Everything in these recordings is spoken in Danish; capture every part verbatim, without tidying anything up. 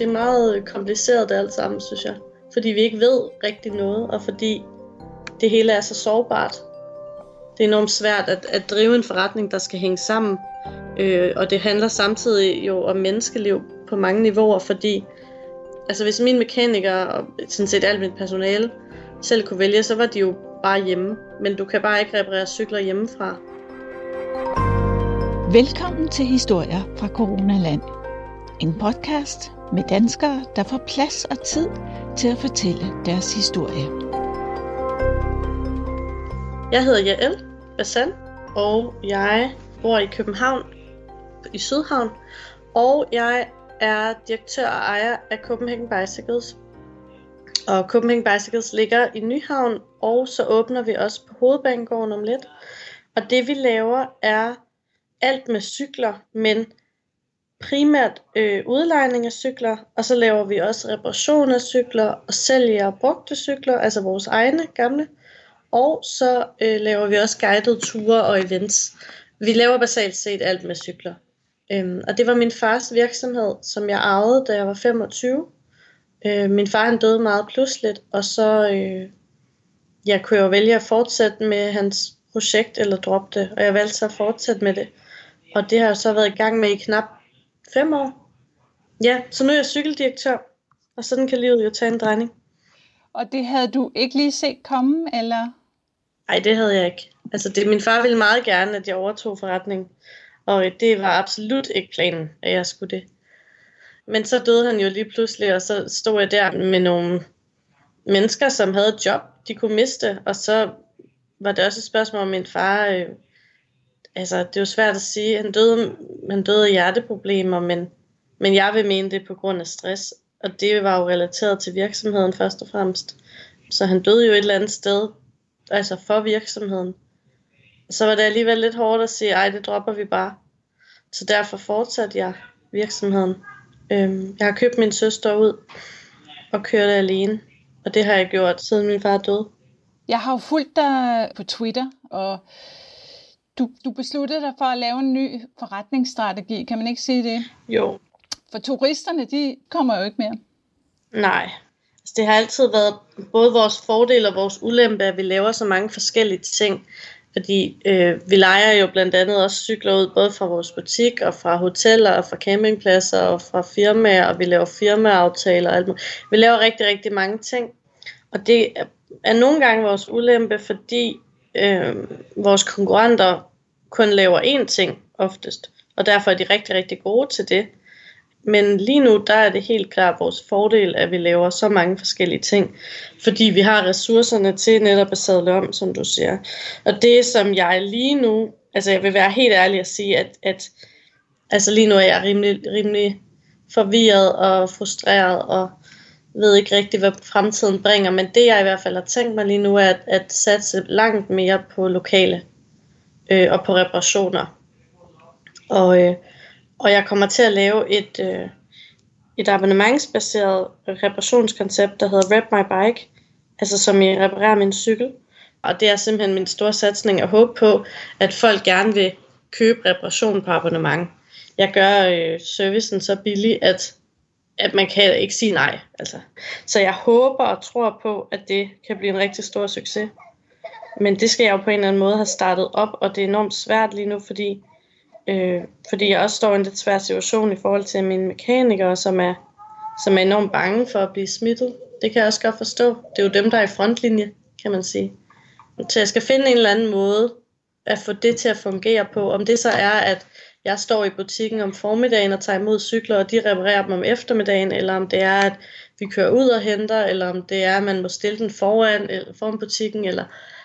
det er meget kompliceret det alt sammen, synes jeg. Fordi vi ikke ved rigtig noget, og fordi det hele er så sårbart. Det er enormt svært at, at drive en forretning, der skal hænge sammen. Øh, og det handler samtidig jo om menneskeliv på mange niveauer, fordi altså hvis mine mekanikere og sådan set alt mit personale selv kunne vælge, så var de jo bare hjemme. Men du kan bare ikke reparere cykler hjemmefra. Velkommen til Historier fra Coronaland. En podcast med danskere, der får plads og tid til at fortælle deres historie. Jeg hedder Jael Basan, og jeg bor i København, i Sydhavn. Og jeg er direktør og ejer af Copenhagen Bicycles. Og Copenhagen Bicycles ligger i Nyhavn, og så åbner vi også på Hovedbanegården om lidt. Og det vi laver er alt med cykler, men primært øh, udlejning af cykler, og så laver vi også reparation af cykler og sælger brugte cykler, altså vores egne gamle. Og så øh, laver vi også guidede ture og events. Vi laver basalt set alt med cykler. Øhm, og det var min fars virksomhed, som jeg arvede, da jeg var femogtyve. Øh, min far han døde meget pludseligt, og så øh, jeg kunne jo vælge at fortsætte med hans projekt eller droppe det, og jeg valgte så at fortsætte med det. Og det har jeg så været i gang med i knap fem år. Ja, så nu er jeg cykeldirektør, og sådan kan livet jo tage en drejning. Og det havde du ikke lige set komme, eller? Nej, det havde jeg ikke. Altså, det, min far ville meget gerne, at jeg overtog forretningen, og det var absolut ikke planen, at jeg skulle det. Men så døde han jo lige pludselig, og så stod jeg der med nogle mennesker, som havde et job, de kunne miste, og så var det også et spørgsmål om min far. Øh, altså, det er jo svært at sige. Han døde, han døde af hjerteproblemer, men, men jeg vil mene det på grund af stress. Og det var jo relateret til virksomheden først og fremmest. Så han døde jo et eller andet sted, altså for virksomheden. Så var det alligevel lidt hårdt at sige, ej, det dropper vi bare. Så derfor fortsatte jeg virksomheden. Øhm, jeg har købt min søster ud og kørte alene. Og det har jeg gjort, siden min far døde. Jeg har jo fulgt dig på Twitter, og du, du besluttede dig for at lave en ny forretningsstrategi. Kan man ikke sige det? Jo. For turisterne, de kommer jo ikke mere. Nej. Altså, det har altid været både vores fordel og vores ulempe, at vi laver så mange forskellige ting. Fordi øh, vi lejer jo blandt andet også cykler ud, både fra vores butik og fra hoteller og fra campingpladser og fra firmaer, og vi laver firmaaftaler og alt muligt. Vi laver rigtig, rigtig mange ting. Og det er nogle gange vores ulempe, fordi øh, vores konkurrenter kun laver én ting oftest, og derfor er de rigtig, rigtig gode til det. Men lige nu, der er det helt klart vores fordel, at vi laver så mange forskellige ting, fordi vi har ressourcerne til netop at sadle om, som du siger. Og det, som jeg lige nu, altså jeg vil være helt ærlig at sige, at, at altså lige nu er jeg rimelig, rimelig forvirret og frustreret og ved ikke rigtig, hvad fremtiden bringer, men det jeg i hvert fald har tænkt mig lige nu, er at, at satse langt mere på lokale øh, og på reparationer. Og, øh, og jeg kommer til at lave et, øh, et abonnementsbaseret reparationskoncept, der hedder Rep My Bike, altså som jeg reparerer min cykel. Og det er simpelthen min store satsning at håbe på, at folk gerne vil købe reparation på abonnement. Jeg gør øh, servicen så billig, at at man kan ikke sige nej. Altså. Så jeg håber og tror på, at det kan blive en rigtig stor succes. Men det skal jeg jo på en eller anden måde have startet op, og det er enormt svært lige nu, fordi, øh, fordi jeg også står i en lidt svær situation i forhold til mine mekanikere, som er, som er enormt bange for at blive smittet. Det kan jeg også godt forstå. Det er jo dem, der er i frontlinje, kan man sige. Så jeg skal finde en eller anden måde at få det til at fungere på. Om det så er, at jeg står i butikken om formiddagen og tager imod cykler, og de reparerer dem om eftermiddagen, eller om det er, at vi kører ud og henter, eller om det er, at man må stille den foran, eller foran butikken, eller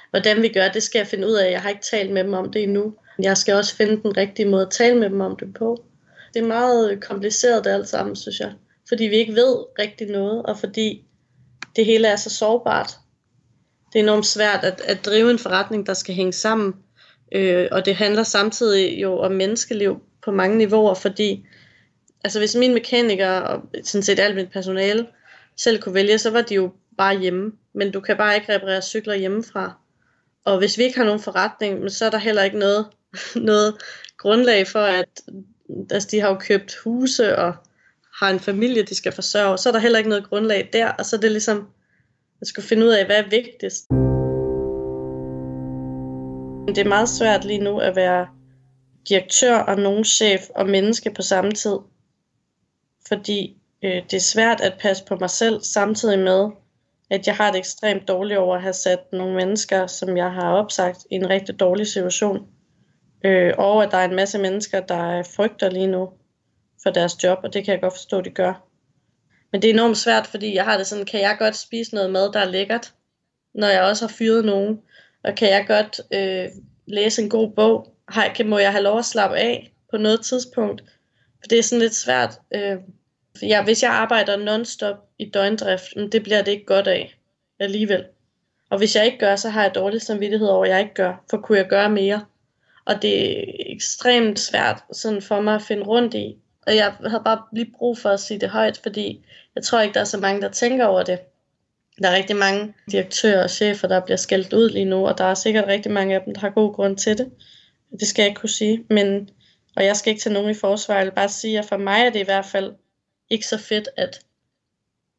hvordan vi gør, det skal jeg finde ud af. Jeg har ikke talt med dem om det endnu. Jeg skal også finde den rigtige måde at tale med dem om det på. Det er meget kompliceret det alt sammen, synes jeg. Fordi vi ikke ved rigtig noget, og fordi det hele er så sårbart. Det er enormt svært at, at drive en forretning, der skal hænge sammen. Øh, og det handler samtidig jo om menneskeliv på mange niveauer, fordi altså hvis mine mekanikere og sådan set alt mit personale selv kunne vælge, så var de jo bare hjemme, men du kan bare ikke reparere cykler hjemmefra. Og hvis vi ikke har nogen forretning, så er der heller ikke noget, noget grundlag for, at altså de har jo købt huse og har en familie, de skal forsørge, så er der heller ikke noget grundlag der, og så er det ligesom, jeg skulle finde ud af, hvad er vigtigst. Det er meget svært lige nu at være direktør og nogen chef og menneske på samme tid, fordi øh, det er svært at passe på mig selv, samtidig med, at jeg har det ekstremt dårligt over at have sat nogle mennesker, som jeg har opsagt, i en rigtig dårlig situation. Øh, og at der er en masse mennesker, der frygter lige nu for deres job, og det kan jeg godt forstå, de gør. Men det er enormt svært, fordi jeg har det sådan, kan jeg godt spise noget mad, der er lækkert, når jeg også har fyret nogen? Og kan jeg godt øh, læse en god bog? Hej, må jeg have lov at slappe af på noget tidspunkt? For det er sådan lidt svært. Øh, for jeg, hvis jeg arbejder non-stop i døgndrift, det bliver det ikke godt af alligevel. Og hvis jeg ikke gør, så har jeg dårlig samvittighed over, at jeg ikke gør, for kunne jeg gøre mere? Og det er ekstremt svært sådan for mig at finde rundt i. Og jeg havde bare lige brug for at sige det højt, fordi jeg tror ikke, der er så mange, der tænker over det. Der er rigtig mange direktører og chefer, der bliver skældt ud lige nu, og der er sikkert rigtig mange af dem, der har god grund til det. Det skal jeg ikke kunne sige, men, og jeg skal ikke tage nogen i forsvar. Jeg vil bare sige, at for mig er det i hvert fald ikke så fedt, at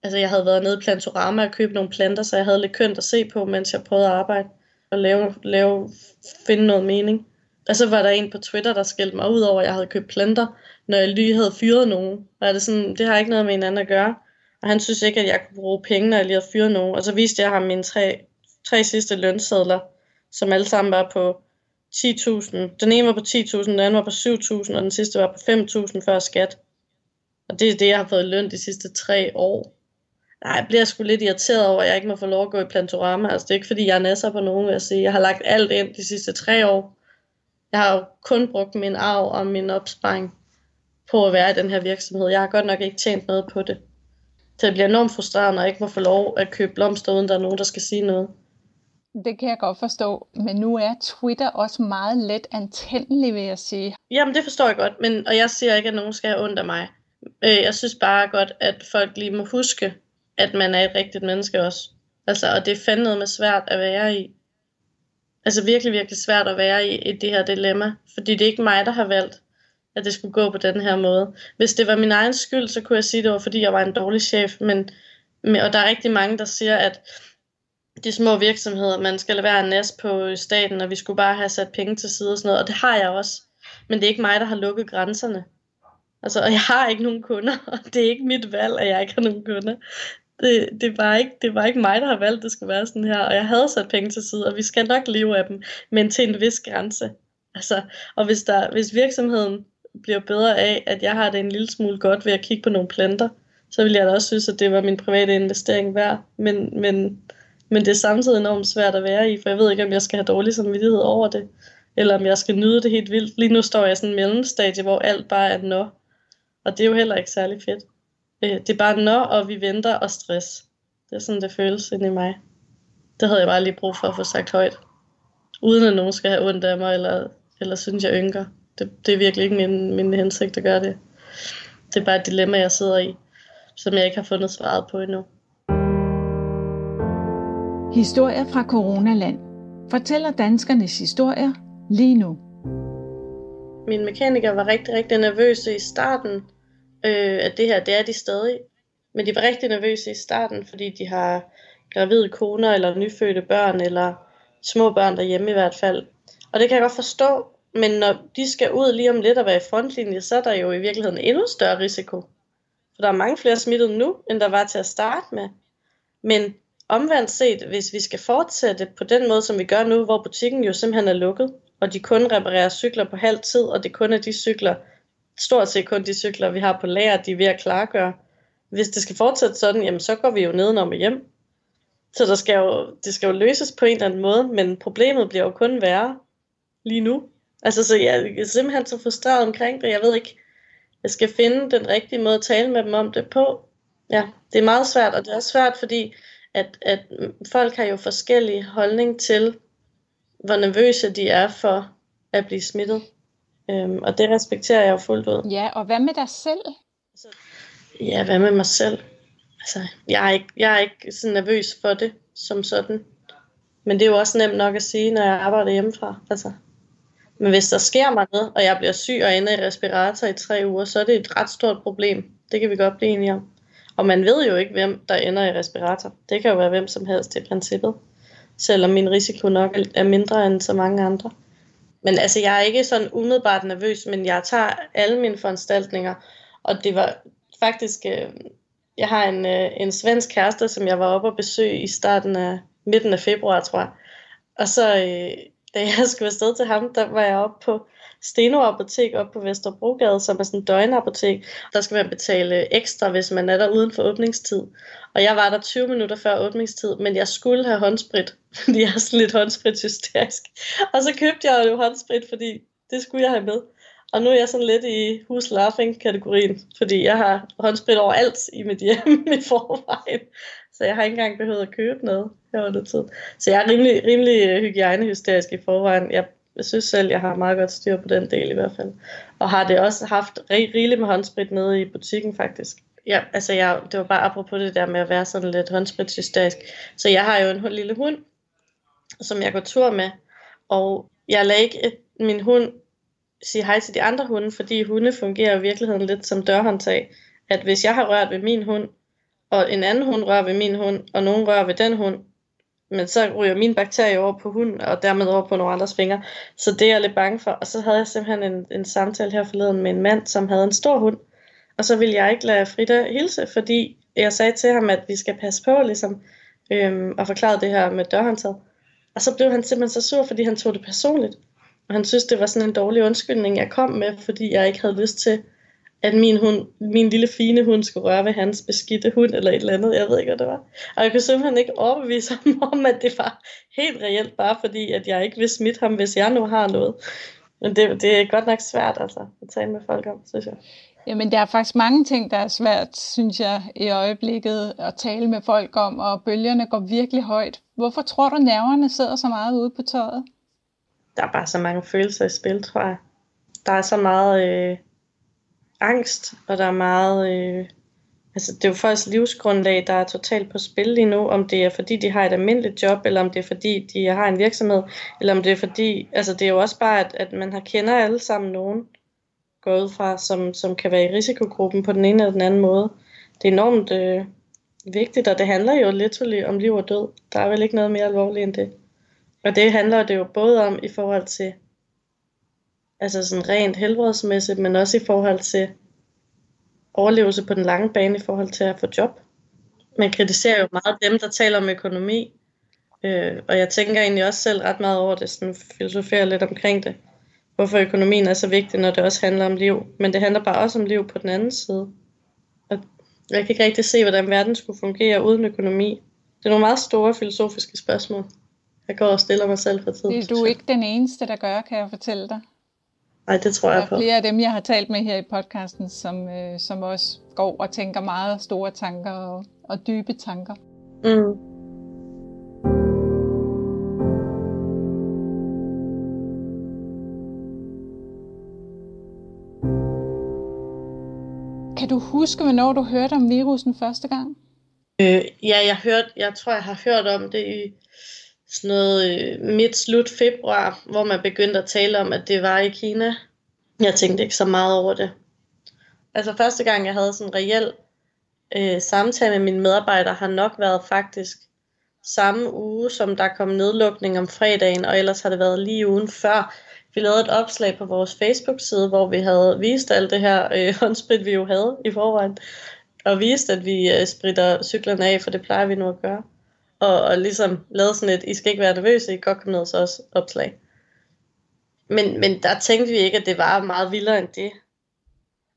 altså jeg havde været nede i Plantorama og købt nogle planter, så jeg havde lidt kønt at se på, mens jeg prøvede at arbejde og lave, lave, finde noget mening. Og så var der en på Twitter, der skældte mig ud over, at jeg havde købt planter, når jeg lige havde fyret nogen. Og det, sådan, det har ikke noget med hinanden at gøre. Og han synes ikke, at jeg kunne bruge penge, når jeg lige havde fyret nogen. Og så viste jeg ham mine tre, tre sidste lønsedler, som alle sammen var på ti tusind. Den ene var på ti tusind, den anden var på syv tusind, og den sidste var på fem tusind før skat. Og det er det, jeg har fået løn de sidste tre år. Nej, jeg bliver sgu lidt irriteret over, at jeg ikke må få lov at gå i Plantorama. Altså, det er ikke, fordi jeg nasser på nogen, vil jeg sige. Jeg har lagt alt ind de sidste tre år. Jeg har jo kun brugt min arv og min opsparing på at være i den her virksomhed. Jeg har godt nok ikke tjent noget på det. Så det bliver enormt frustrerende at ikke må få lov at købe blomster, uden der er nogen, der skal sige noget. Det kan jeg godt forstå, men nu er Twitter også meget let antændelig, vil jeg sige. Jamen, det forstår jeg godt, men, og jeg siger ikke, at nogen skal have ondt af mig. Jeg synes bare godt, at folk lige må huske, at man er et rigtigt menneske også. Altså, og det er fandme svært at være i. Altså virkelig, virkelig svært at være i, i det her dilemma. Fordi det er ikke mig, der har valgt, at det skulle gå på den her måde. Hvis det var min egen skyld, så kunne jeg sige, at det var, fordi jeg var en dårlig chef. Men, men, og der er rigtig mange, der siger, at de små virksomheder, man skal lade være en næs på staten, og vi skulle bare have sat penge til side og sådan noget. Og det har jeg også. Men det er ikke mig, der har lukket grænserne. Altså, og jeg har ikke nogen kunder, og det er ikke mit valg, at jeg ikke har nogen kunder. Det, det, var ikke, det var ikke mig, der har valgt, det skulle være sådan her. Og jeg havde sat penge til side, og vi skal nok leve af dem, men til en vis grænse. Altså, og hvis, der, hvis virksomheden bliver bedre af, at jeg har det en lille smule godt ved at kigge på nogle planter, så ville jeg da også synes, at det var min private investering værd. Men, men, men det er samtidig enormt svært at være i, for jeg ved ikke, om jeg skal have dårlig samvittighed over det, eller om jeg skal nyde det helt vildt. Lige nu står jeg i sådan en mellemstadie, hvor alt bare er nå. Og det er jo heller ikke særlig fedt. Det er bare nå, og vi venter og stress. Det er sådan, det føles inde i mig. Det havde jeg bare lige brug for at få sagt højt. Uden at nogen skal have ondt af mig, eller, eller synes, jeg ynker. Det, det er virkelig ikke min, min hensigt at gøre det. Det er bare et dilemma, jeg sidder i, som jeg ikke har fundet svaret på endnu. Historier fra Coronaland fortæller danskernes historier lige nu. Min mekaniker var rigtig, rigtig nervøs i starten. Øh, at det her, det er de stadig. Men de var rigtig nervøse i starten, fordi de har gravide koner eller nyfødte børn eller små børn derhjemme i hvert fald. Og det kan jeg godt forstå, men når de skal ud lige om lidt og være i frontlinje, så er der jo i virkeligheden endnu større risiko. For der er mange flere smittede nu, end der var til at starte med. Men omvendt set, hvis vi skal fortsætte på den måde, som vi gør nu, hvor butikken jo simpelthen er lukket, og de kun reparerer cykler på halv tid, og det kun er de cykler, stort set kun de cykler, vi har på lager, de er ved at klargøre. Hvis det skal fortsætte sådan, jamen så går vi jo nedenom og hjem. Så der skal jo, det skal jo løses på en eller anden måde, men problemet bliver jo kun værre lige nu. Altså, så jeg er simpelthen så frustreret omkring det. Jeg ved ikke, jeg skal finde den rigtige måde at tale med dem om det på. Ja, det er meget svært, og det er også svært, fordi at, at folk har jo forskellige holdning til, hvor nervøse de er for at blive smittet. Øhm, og det respekterer jeg jo fuldt ud. Ja, og hvad med dig selv? Ja, hvad med mig selv? Altså, jeg er ikke, jeg er ikke sådan nervøs for det, som sådan. Men det er jo også nemt nok at sige, når jeg arbejder hjemmefra. Altså, Men hvis der sker mig noget, og jeg bliver syg og ender i respirator i tre uger, så er det et ret stort problem. Det kan vi godt blive enige om. Og man ved jo ikke, hvem der ender i respirator. Det kan jo være hvem som helst i princippet. Selvom min risiko nok er mindre end så mange andre. Men altså, jeg er ikke sådan umiddelbart nervøs, men jeg tager alle mine foranstaltninger. Og det var faktisk... Jeg har en, en svensk kæreste, som jeg var oppe og besøge i starten af midten af februar, tror jeg. Og så, da jeg skulle afsted til ham, der var jeg oppe på Steno-apotek oppe på Vesterbrogade, som er sådan en døgnapotek. Der skal man betale ekstra, hvis man er der uden for åbningstid. Og jeg var der tyve minutter før åbningstid, men jeg skulle have håndsprit, fordi jeg er sådan lidt håndsprit-hysterisk. Og så købte jeg jo håndsprit, fordi det skulle jeg have med. Og nu er jeg sådan lidt i who's laughing-kategorien, fordi jeg har håndsprit overalt i mit hjem i forvejen. Så jeg har ikke engang behøvet at købe noget her under tid. Så jeg er rimelig, rimelig hygiejnehysterisk i forvejen. Jeg Jeg synes selv, jeg har meget godt styr på den del i hvert fald. Og har det også haft rigeligt med håndsprit nede i butikken faktisk. Ja, altså jeg, det var bare apropos det der med at være sådan lidt håndspritshysterisk. Så jeg har jo en lille hund, som jeg går tur med. Og jeg lader ikke min hund sige hej til de andre hunde, fordi hunde fungerer i virkeligheden lidt som dørhåndtag. At hvis jeg har rørt ved min hund, og en anden hund rører ved min hund, og nogen rører ved den hund, men så ryger mine bakterier over på hunden, og dermed over på nogle andres fingre. Så det er jeg lidt bange for. Og så havde jeg simpelthen en, en samtale her forleden med en mand, som havde en stor hund. Og så ville jeg ikke lade Frida hilse, fordi jeg sagde til ham, at vi skal passe på, ligesom, øhm, og forklarede det her med dørhåndtaget. Og så blev han simpelthen så sur, fordi han tog det personligt. Og han synes, det var sådan en dårlig undskyldning, jeg kom med, fordi jeg ikke havde lyst til, at min, hund, min lille fine hund skulle røre ved hans beskidte hund eller et eller andet, jeg ved ikke, hvad det var. Og jeg kunne simpelthen ikke overbevise ham om, at det var helt reelt, bare fordi, at jeg ikke vil smitte ham, hvis jeg nu har noget. Men det, det er godt nok svært altså, at tale med folk om, synes jeg. Jamen, der er faktisk mange ting, der er svært, synes jeg, i øjeblikket at tale med folk om, og bølgerne går virkelig højt. Hvorfor tror du, nerverne sidder så meget ude på tøjet? Der er bare så mange følelser i spil, tror jeg. Der er så meget... Øh... angst, og der er meget, øh, altså det er jo folks livsgrundlag, der er totalt på spil lige nu, om det er fordi, de har et almindeligt job, eller om det er fordi, de har en virksomhed, eller om det er fordi, altså det er jo også bare, at, at man har kender alle sammen nogen, går ud fra, som, som kan være i risikogruppen på den ene eller den anden måde. Det er enormt øh, vigtigt, og det handler jo literally om liv og død. Der er vel ikke noget mere alvorligt end det. Og det handler det jo både om i forhold til altså sådan rent helbredsmæssigt, men også i forhold til overlevelse på den lange bane i forhold til at få job. Man kritiserer jo meget dem, der taler om økonomi, øh, og jeg tænker egentlig også selv ret meget over det, sådan filosoferer lidt omkring det, hvorfor økonomien er så vigtig, når det også handler om liv. Men det handler bare også om liv på den anden side. Og jeg kan ikke rigtig se, hvordan verden skulle fungere uden økonomi. Det er nogle meget store filosofiske spørgsmål. Jeg går og stiller mig selv for tiden. Det er du ikke den eneste, der gør, kan jeg fortælle dig. Nej, det tror jeg på. Der er flere af dem, jeg har talt med her i podcasten, som, øh, som også går og tænker meget store tanker og, og dybe tanker. Mm. Kan du huske, hvornår du hørte om virusen første gang? Øh, ja, jeg, hørte, jeg tror, jeg har hørt om det i... sådan noget midt-slut februar, hvor man begyndte at tale om, at det var i Kina. Jeg tænkte ikke så meget over det. Altså første gang, jeg havde sådan en reel øh, samtale med mine medarbejdere, har nok været faktisk samme uge, som der kom nedlukning om fredagen, og ellers har det været lige ugen før. Vi lavede et opslag på vores Facebook-side, hvor vi havde vist alt det her øh, håndsprit, vi jo havde i forvejen, og viste, at vi øh, spritter cyklerne af, for det plejer vi nu at gøre. Og, og ligesom lavede sådan et, I skal ikke være nervøse, I kan godt komme ned til os opslag. Men, men der tænkte vi ikke, at det var meget vildere end det.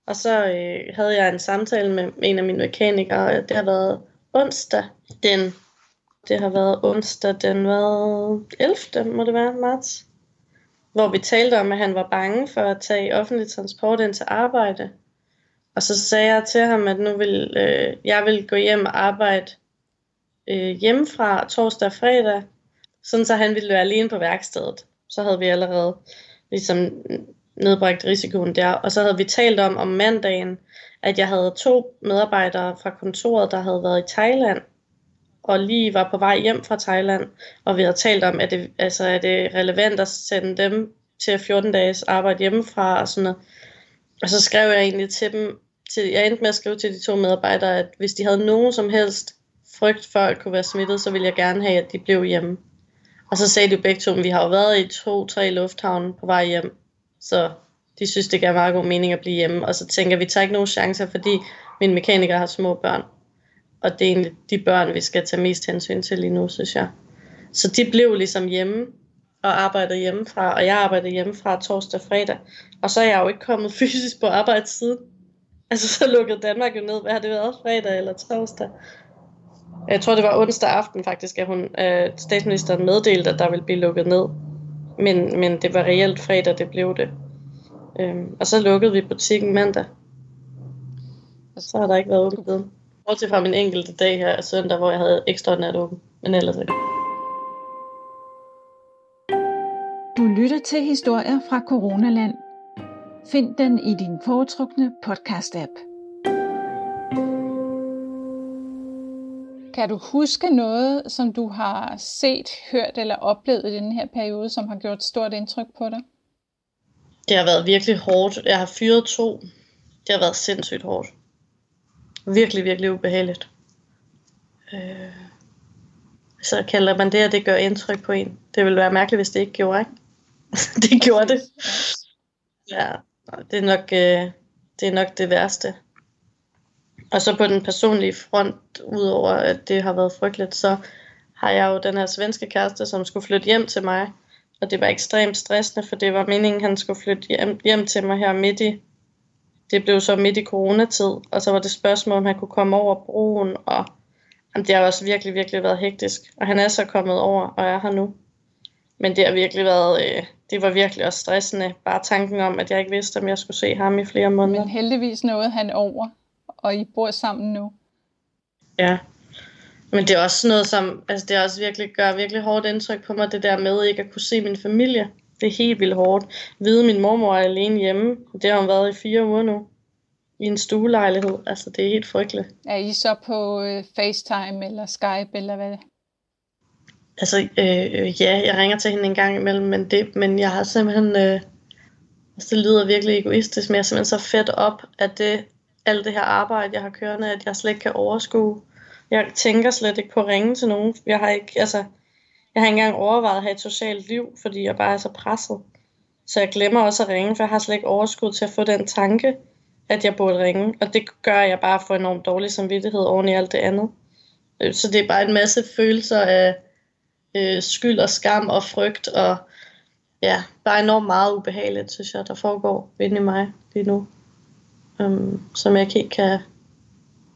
Og så øh, havde jeg en samtale med en af mine mekanikere, det har været onsdag den, det har været onsdag den hvad, ellevte må det være, marts. Hvor vi talte om, at han var bange for at tage offentlig transport ind til arbejde. Og så sagde jeg til ham, at nu vil, øh, jeg vil gå hjem og arbejde hjemmefra torsdag og fredag, sådan så han ville være alene på værkstedet. Så havde vi allerede ligesom nedbragt risikoen der, og så havde vi talt om om mandagen, at jeg havde to medarbejdere fra kontoret, der havde været i Thailand, og lige var på vej hjem fra Thailand, og vi havde talt om, at det, altså, er det relevant at sende dem til fjorten dages arbejde hjemmefra og sådan noget. Og så skrev jeg egentlig til dem, til, jeg endte med at skrive til de to medarbejdere, at hvis de havde nogen som helst frygt for at kunne være smittet, så ville jeg gerne have, at de blev hjemme. Og så sagde de begge to, at vi har jo været i to-tre lufthavne på vej hjem, så de synes, det gav meget god mening at blive hjemme. Og så tænker vi, at vi tager ikke nogen chancer, fordi min mekaniker har små børn. Og det er egentlig de børn, vi skal tage mest hensyn til lige nu, synes jeg. Så de blev ligesom hjemme og arbejdede hjemmefra, og jeg arbejdede hjemmefra torsdag og fredag. Og så er jeg jo ikke kommet fysisk på arbejdssiden. Altså så lukkede Danmark jo ned, hvad har det været, fredag eller torsdag? Jeg tror, det var onsdag aften faktisk, at hun, øh, statsministeren meddelte, at der ville blive lukket ned. Men, men det var reelt fredag, det blev det. Øhm, og så lukkede vi butikken mandag. Og så har der ikke været åbent siden. Bortset fra min enkelte dag her søndag, hvor jeg havde ekstraordinært åbent. Men ellers ikke. Du lytter til Historier fra Coronaland. Find den i din foretrukne podcast-app. Kan du huske noget, som du har set, hørt eller oplevet i denne her periode, som har gjort stort indtryk på dig? Det har været virkelig hårdt. Jeg har fyret to. Det har været sindssygt hårdt. Virkelig, virkelig ubehageligt. Øh, så kalder man det, at det gør indtryk på en. Det ville være mærkeligt, hvis det ikke gjorde, ikke? Det gjorde det. Ja, det er nok, øh, det er nok det værste. Og så på den personlige front, udover at det har været frygteligt, så har jeg jo den her svenske kæreste, som skulle flytte hjem til mig. Og det var ekstremt stressende, for det var meningen, at han skulle flytte hjem, hjem til mig her midt i. Det blev så midt i coronatid, og så var det spørgsmål, om han kunne komme over broen. Og jamen, det har også virkelig, virkelig været hektisk. Og han er så kommet over, og er her nu. Men det har virkelig været, øh, det var virkelig også stressende. Bare tanken om, at jeg ikke vidste, om jeg skulle se ham i flere måneder. Men heldigvis nåede han over. Og I bor sammen nu. Ja, men det er også noget, som altså det også virkelig gør virkelig hårdt indtryk på mig, det der med ikke at kunne se min familie. Det er helt vildt hårdt. Vide min mormor er alene hjemme. Det har hun været i fire uger nu. I en stuelejlighed. Altså det er helt frygteligt. Er I så på øh, FaceTime eller Skype eller hvad? Altså øh, ja, jeg ringer til hende en gang imellem, men det, men jeg har simpelthen øh, altså, det lyder virkelig egoistisk, men jeg er simpelthen så fedt op, at det alt det her arbejde, jeg har kørende, at jeg slet ikke kan overskue. Jeg tænker slet ikke på at ringe til nogen. Jeg har ikke, altså, jeg har ikke engang overvejet at have et socialt liv, fordi jeg bare er så presset. Så jeg glemmer også at ringe, for jeg har slet ikke overskud til at få den tanke, at jeg burde ringe. Og det gør jeg bare for enormt dårlig samvittighed oven i alt det andet. Så det er bare en masse følelser af øh, skyld og skam og frygt, og ja, bare enormt meget ubehageligt, synes jeg, der foregår inde i mig lige nu. Um, som jeg ikke kan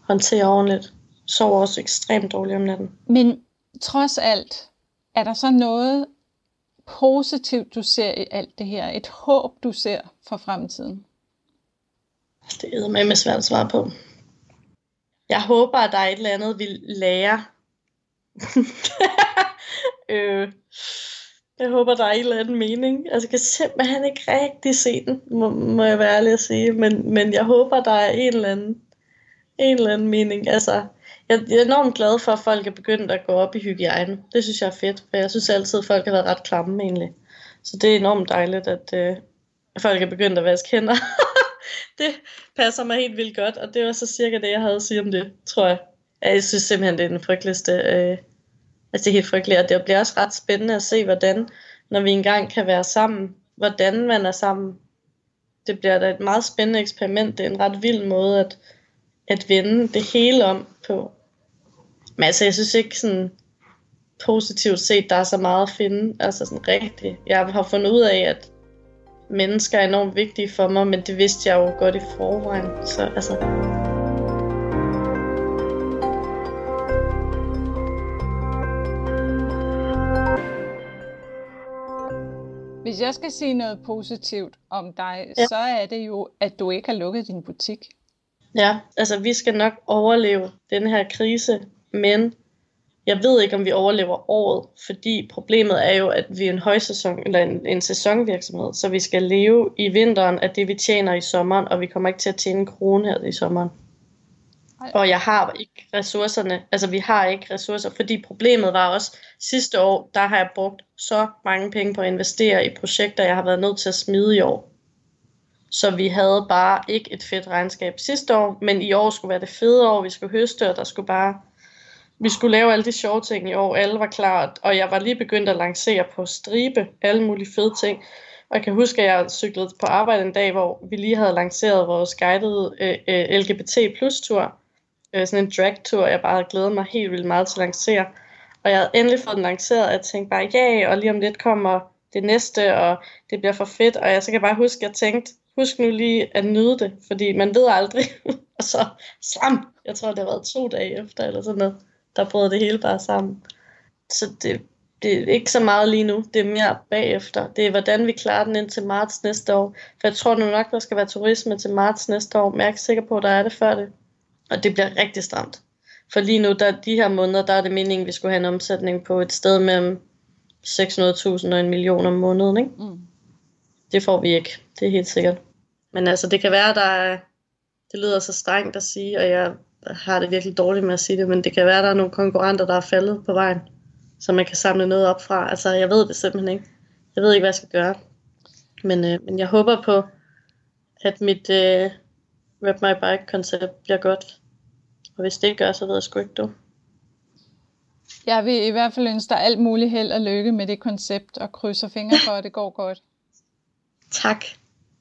håndtere ordentligt. Sover også ekstremt dårligt om natten. Men trods alt, er der så noget positivt, du ser i alt det her? Et håb, du ser for fremtiden? Det er med svært at svare på. Jeg håber, at der er et eller andet, vi lærer. øh... Jeg håber, der er en eller anden mening. Altså, jeg kan simpelthen ikke rigtig se den, må, må jeg være ærlig at sige. Men, men jeg håber, der er en eller anden, en eller anden mening. Altså, jeg, jeg er enormt glad for, at folk er begyndt at gå op i hygiejne. Det synes jeg er fedt, for jeg synes altid, at folk har været ret klamme egentlig. Så det er enormt dejligt, at øh, folk er begyndt at vaske hænder. Det passer mig helt vildt godt, og det var så cirka det, jeg havde at sige om det, tror jeg. Jeg synes simpelthen, det er den frygteligste... Øh, Altså det er helt frygteligt, og det bliver også ret spændende at se, hvordan, når vi engang kan være sammen, hvordan man er sammen. Det bliver da et meget spændende eksperiment. Det er en ret vild måde at, at vende det hele om på. Men altså, jeg synes ikke sådan positivt set, der er så meget at finde. Altså sådan rigtigt. Jeg har fundet ud af, at mennesker er enormt vigtige for mig, men det vidste jeg jo godt i forvejen. Så altså... Hvis jeg skal sige noget positivt om dig, ja. Så er det jo, at du ikke har lukket din butik. Ja, altså vi skal nok overleve den her krise, men jeg ved ikke, om vi overlever året, fordi problemet er jo, at vi er en højsæson, eller en, en sæsonvirksomhed, så vi skal leve i vinteren af det, vi tjener i sommeren, og vi kommer ikke til at tjene en krone her i sommeren. og jeg har ikke ressourcerne, altså vi har ikke ressourcer, fordi problemet var også, sidste år, der har jeg brugt så mange penge på at investere i projekter, jeg har været nødt til at smide i år. Så vi havde bare ikke et fedt regnskab sidste år, men i år skulle være det fede år, vi skulle høste, og der skulle bare, vi skulle lave alle de sjove ting i år, alle var klar, og jeg var lige begyndt at lancere på stribe, alle mulige fede ting. Og jeg kan huske, at jeg cyklede på arbejde en dag, hvor vi lige havde lanceret vores guidede øh, L G B T plus tur. Øh, sådan en drag-tur, jeg bare havde glædet mig helt vildt meget til at lancere. Og jeg havde endelig fået den lanceret, og jeg tænkte bare, ja, yeah, og lige om lidt kommer det næste, og det bliver for fedt. Og jeg så kan bare huske, at jeg tænkte, husk nu lige at nyde det, fordi man ved aldrig. Og så slam, jeg tror, det har været to dage efter, eller sådan noget, der brød det hele bare sammen. Så det... Det er ikke så meget lige nu, det er mere bagefter. Det er, hvordan vi klarer den indtil marts næste år. For jeg tror nu nok, der skal være turisme til marts næste år, men jeg er ikke sikker på, at der er det før det. Og det bliver rigtig stramt. For lige nu, der, de her måneder, der er det meningen, vi skulle have en omsætning på et sted mellem seks hundrede tusind og en million om måneden. Ikke? Mm. Det får vi ikke, det er helt sikkert. Men altså, det kan være, der det lyder så strengt at sige, og jeg har det virkelig dårligt med at sige det, men det kan være, der er nogle konkurrenter, der er faldet på vejen, så man kan samle noget op fra. Altså, jeg ved det simpelthen ikke. Jeg ved ikke, hvad jeg skal gøre. Men, øh, men jeg håber på, at mit øh, Rep My Bike-koncept bliver godt. Og hvis det ikke gør, så ved jeg sgu ikke, du. Jeg vil i hvert fald ønske dig alt muligt held og lykke med det koncept, og krydser fingre for, at det går godt. Tak.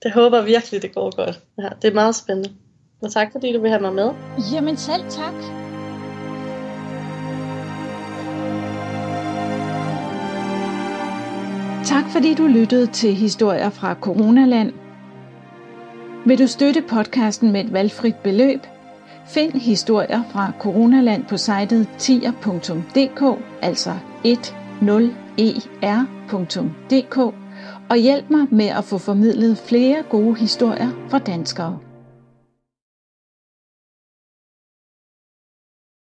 Det håber virkelig, det går godt. Ja, det er meget spændende. Og tak, fordi du vil have mig med. Jamen selv tak. Tak fordi du lyttede til Historier fra Coronaland. Vil du støtte podcasten med et valgfrit beløb? Find Historier fra Coronaland på sitet ti er punktum d k, altså ti er punktum d k, og hjælp mig med at få formidlet flere gode historier fra danskere.